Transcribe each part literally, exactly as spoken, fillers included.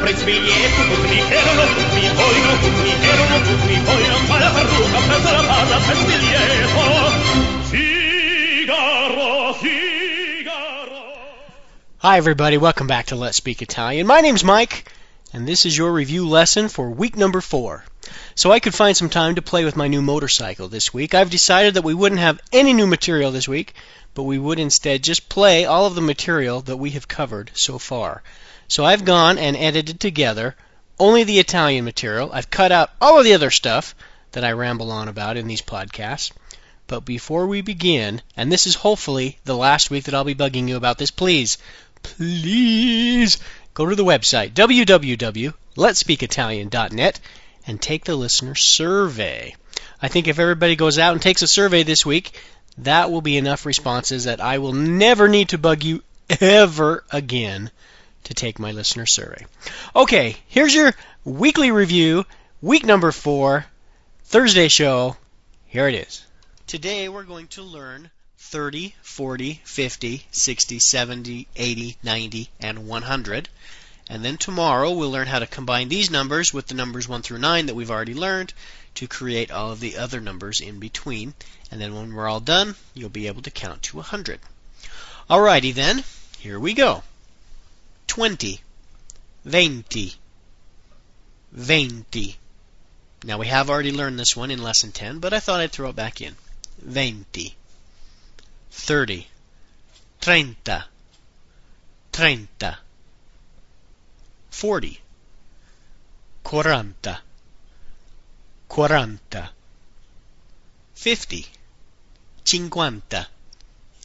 presvegli e tutti erano tutti, poi non tutti, erano tutti, poi non fa la parrucca, presa la palla, presa il lieto. Sigaro, sigaro. Hi everybody, welcome back to Let's Speak Italian. My name's Mike, and this is your review lesson for week number four. So I could find some time to play with my new motorcycle this week. I've decided that we wouldn't have any new material this week, but we would instead just play all of the material that we have covered so far. So I've gone and edited together only the Italian material. I've cut out all of the other stuff that I ramble on about in these podcasts. But before we begin, and this is hopefully the last week that I'll be bugging you about this, please, please go to the website, w w w dot let's speak italian dot net, and take the listener survey. I think if everybody goes out and takes a survey this week, that will be enough responses that I will never need to bug you ever again to take my listener survey. Okay, here's your weekly review, week number four, Thursday show. Here it is. Today we're going to learn thirty, forty, fifty, sixty, seventy, eighty, ninety, and one hundred. And then tomorrow we'll learn how to combine these numbers with the numbers one through nine that we've already learned to create all of the other numbers in between. And then when we're all done, you'll be able to count to one hundred. Alrighty then, here we go. twenty, venti, venti. Now we have already learned this one in lesson ten, but I thought I'd throw it back in. Venti, thirty, trenta, trenta. forty, quaranta, quaranta, fifty, cinquanta.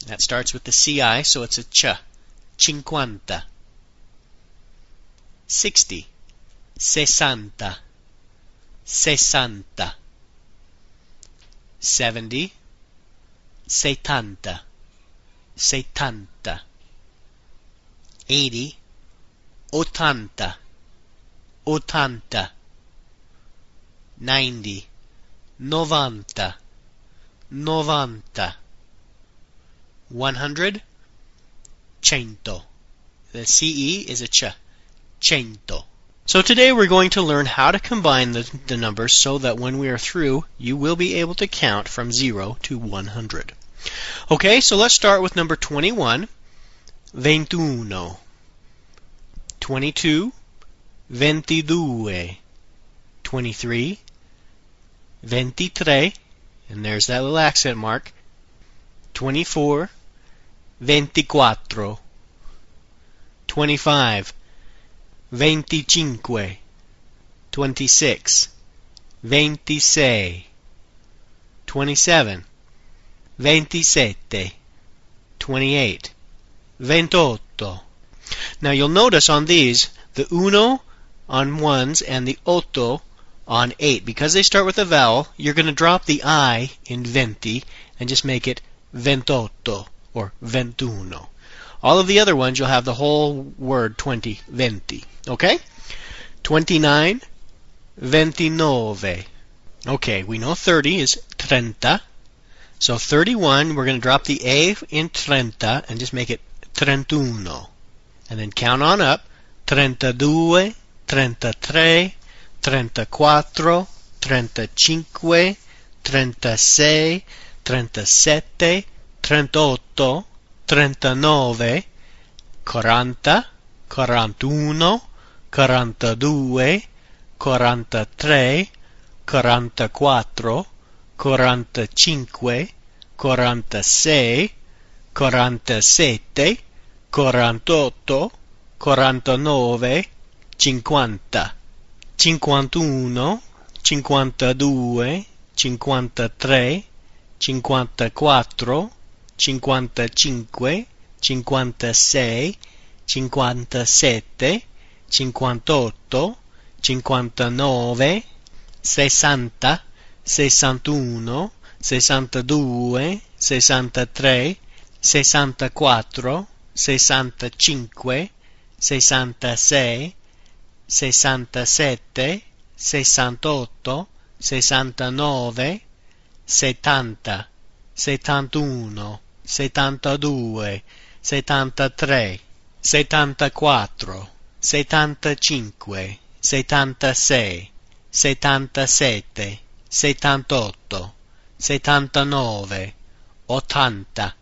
That starts with the C I, so it's a ch. Cinquanta, sixty, sessanta, sessanta, seventy, settanta, settanta, eighty, ottanta, ottanta, ninety, novanta, novanta, one hundred, cento. The C E is a ch, cento. So today we're going to learn how to combine the, the numbers so that when we are through, you will be able to count from zero to one hundred. Okay, so let's start with number twenty-one, ventuno. twenty-two, ventidue, twenty-three, ventitre, and there's that little accent mark, twenty-four, ventiquattro, twenty-five, venticinque, twenty-six, ventisei, twenty-seven, ventisette, twenty-eight, ventotto. Now you'll notice on these, the uno on ones and the otto on eight. Because they start with a vowel, you're going to drop the I in venti and just make it ventotto or ventuno. All of the other ones, you'll have the whole word twenty, venti. Okay? twenty-nine, ventinove. Okay, we know thirty is trenta. So thirty-one, we're going to drop the A in trenta and just make it trentuno. And then count on up, trentadue, trentatre, trentaquattro, trentacinque, trentasei, trentasette, trentotto, trentanove, quaranta, quarantuno, quarantadue, quarantatré, quarantaquattro, quarantacinque, quarantasei, quarantasette, quarantotto, quarantanove, cinquanta, cinquantuno, cinquantadue, cinquantatré, cinquantaquattro, cinquantacinque, cinquantasei, cinquantasette, cinquantotto, cinquantanove, sessanta, sessantuno, sessantadue, sessantatré, sessantaquattro, sessantacinque, sessantasei, sessantasette, sessantotto, sessantanove, settanta, settantuno, settantadue, settantatré, settantaquattro, settantacinque, settantasei, settantasette, settantotto, settantanove, ottanta,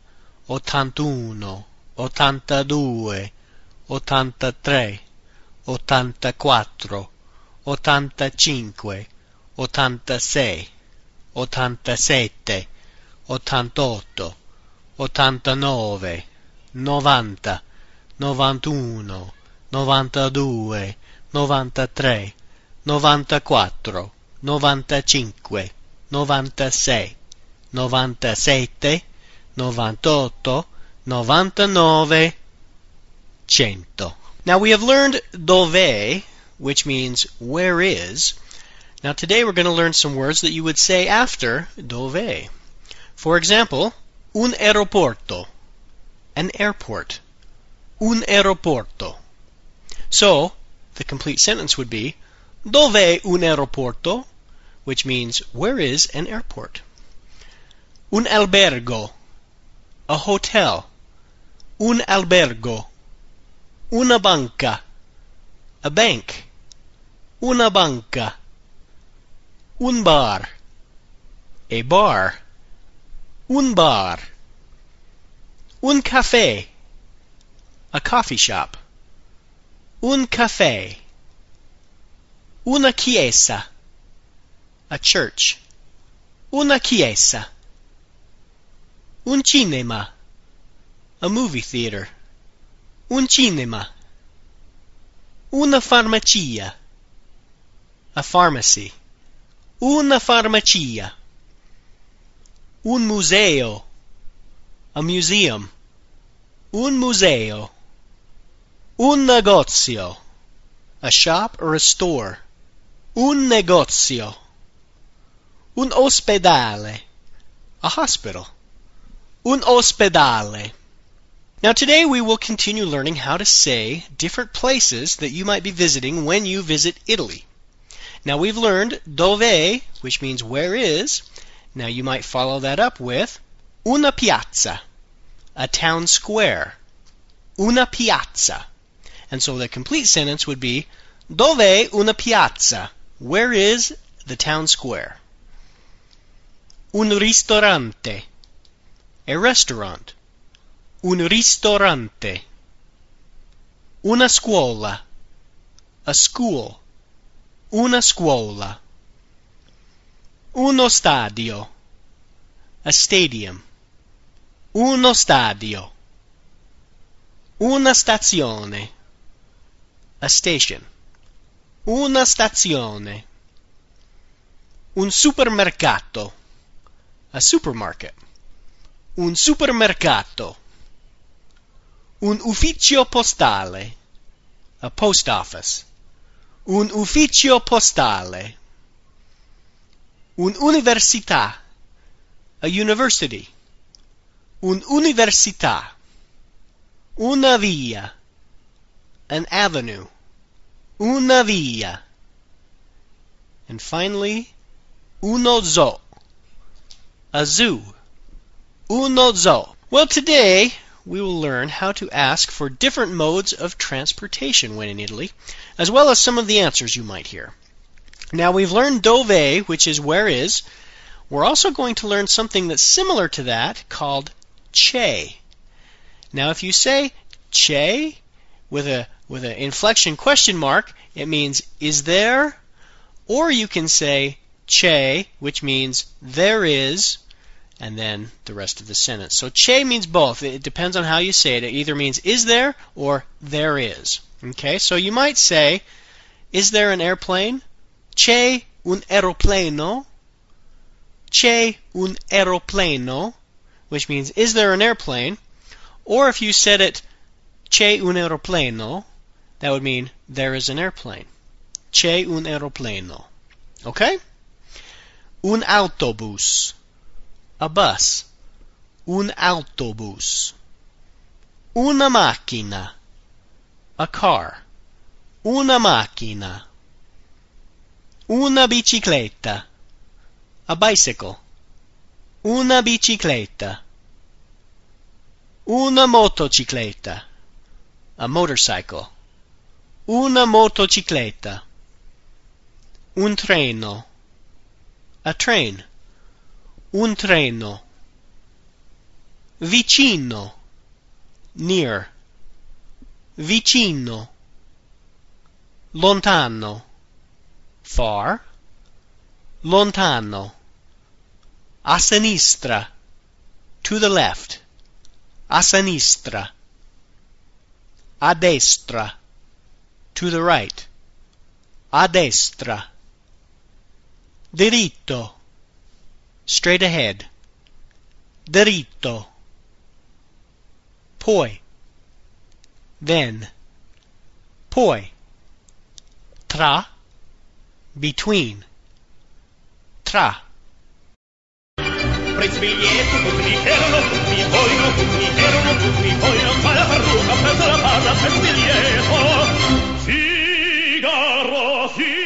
ottantuno, ottantadue, ottantatré, ottantaquattro, ottantacinque, ottantasei, ottantasette, ottantotto, ottantanove, novanta, novantuno, novantadue, novantatré, novantaquattro, novantacinque, novantasei, novantasette, novantotto, novantanove, cento. Now we have learned dove, which means where is. Now today we're going to learn some words that you would say after dove. For example, un aeroporto, an airport. Un aeroporto. So, the complete sentence would be dove un aeroporto, which means where is an airport. Un albergo, a hotel. Un albergo. Una banca, a bank. Una banca. Un bar, a bar. Un bar. Un caffè, a coffee shop. Un caffè. Una chiesa, a church. Una chiesa. Un cinema, a movie theater. Un cinema. Una farmacia, a pharmacy. Una farmacia. Un museo, a museum. Un museo. Un negozio, a shop or a store. Un negozio. Un ospedale, a hospital. Un ospedale. Now today we will continue learning how to say different places that you might be visiting when you visit Italy. Now we've learned dove, which means where is. Now you might follow that up with una piazza, a town square. Una piazza. And so the complete sentence would be dove una piazza? Where is the town square? Un ristorante, a restaurant. Un ristorante. Una scuola, a school. Una scuola. Uno stadio, a stadium. Uno stadio. Una stazione, a station. Una stazione. Un supermercato, a supermarket. Un supermercato. Un ufficio postale, a post office. Un ufficio postale. Un'università, a university. Un'università. Una via, an avenue. Una via. And finally, uno zoo, a zoo. Uno zoo. Well, today we will learn how to ask for different modes of transportation when in Italy, as well as some of the answers you might hear. Now we've learned dove, which is where is. We're also going to learn something that's similar to that called c'è. Now if you say c'è with a with an inflection question mark, it means is there, or you can say c'è, which means there is, and then the rest of the sentence. So c'è means both. It depends on how you say it. It either means is there or there is. Okay? So you might say, is there an airplane? C'è un aeroplano. C'è un aeroplano, which means is there an airplane? Or if you said it, c'è un aeroplano, that would mean there is an airplane. C'è un aeroplano. Okay? Un autobus, a bus. Un autobus. Una macchina, a car. Una macchina. Una bicicletta, a bicycle. Una bicicletta. Una motocicletta, a motorcycle. una motocicletta, un treno, a train, un treno, vicino, near, vicino, lontano, far, lontano, a sinistra, to the left, a sinistra, a destra, to the right, a destra, diritto, straight ahead, diritto, poi, then, poi, tra, between, tra. Presbiglietto, tutti erano, tutti vogliono, tutti erano, tutti vogliono, fa la parrucca, presa la palla, presbiglietto, Figaro, Figaro.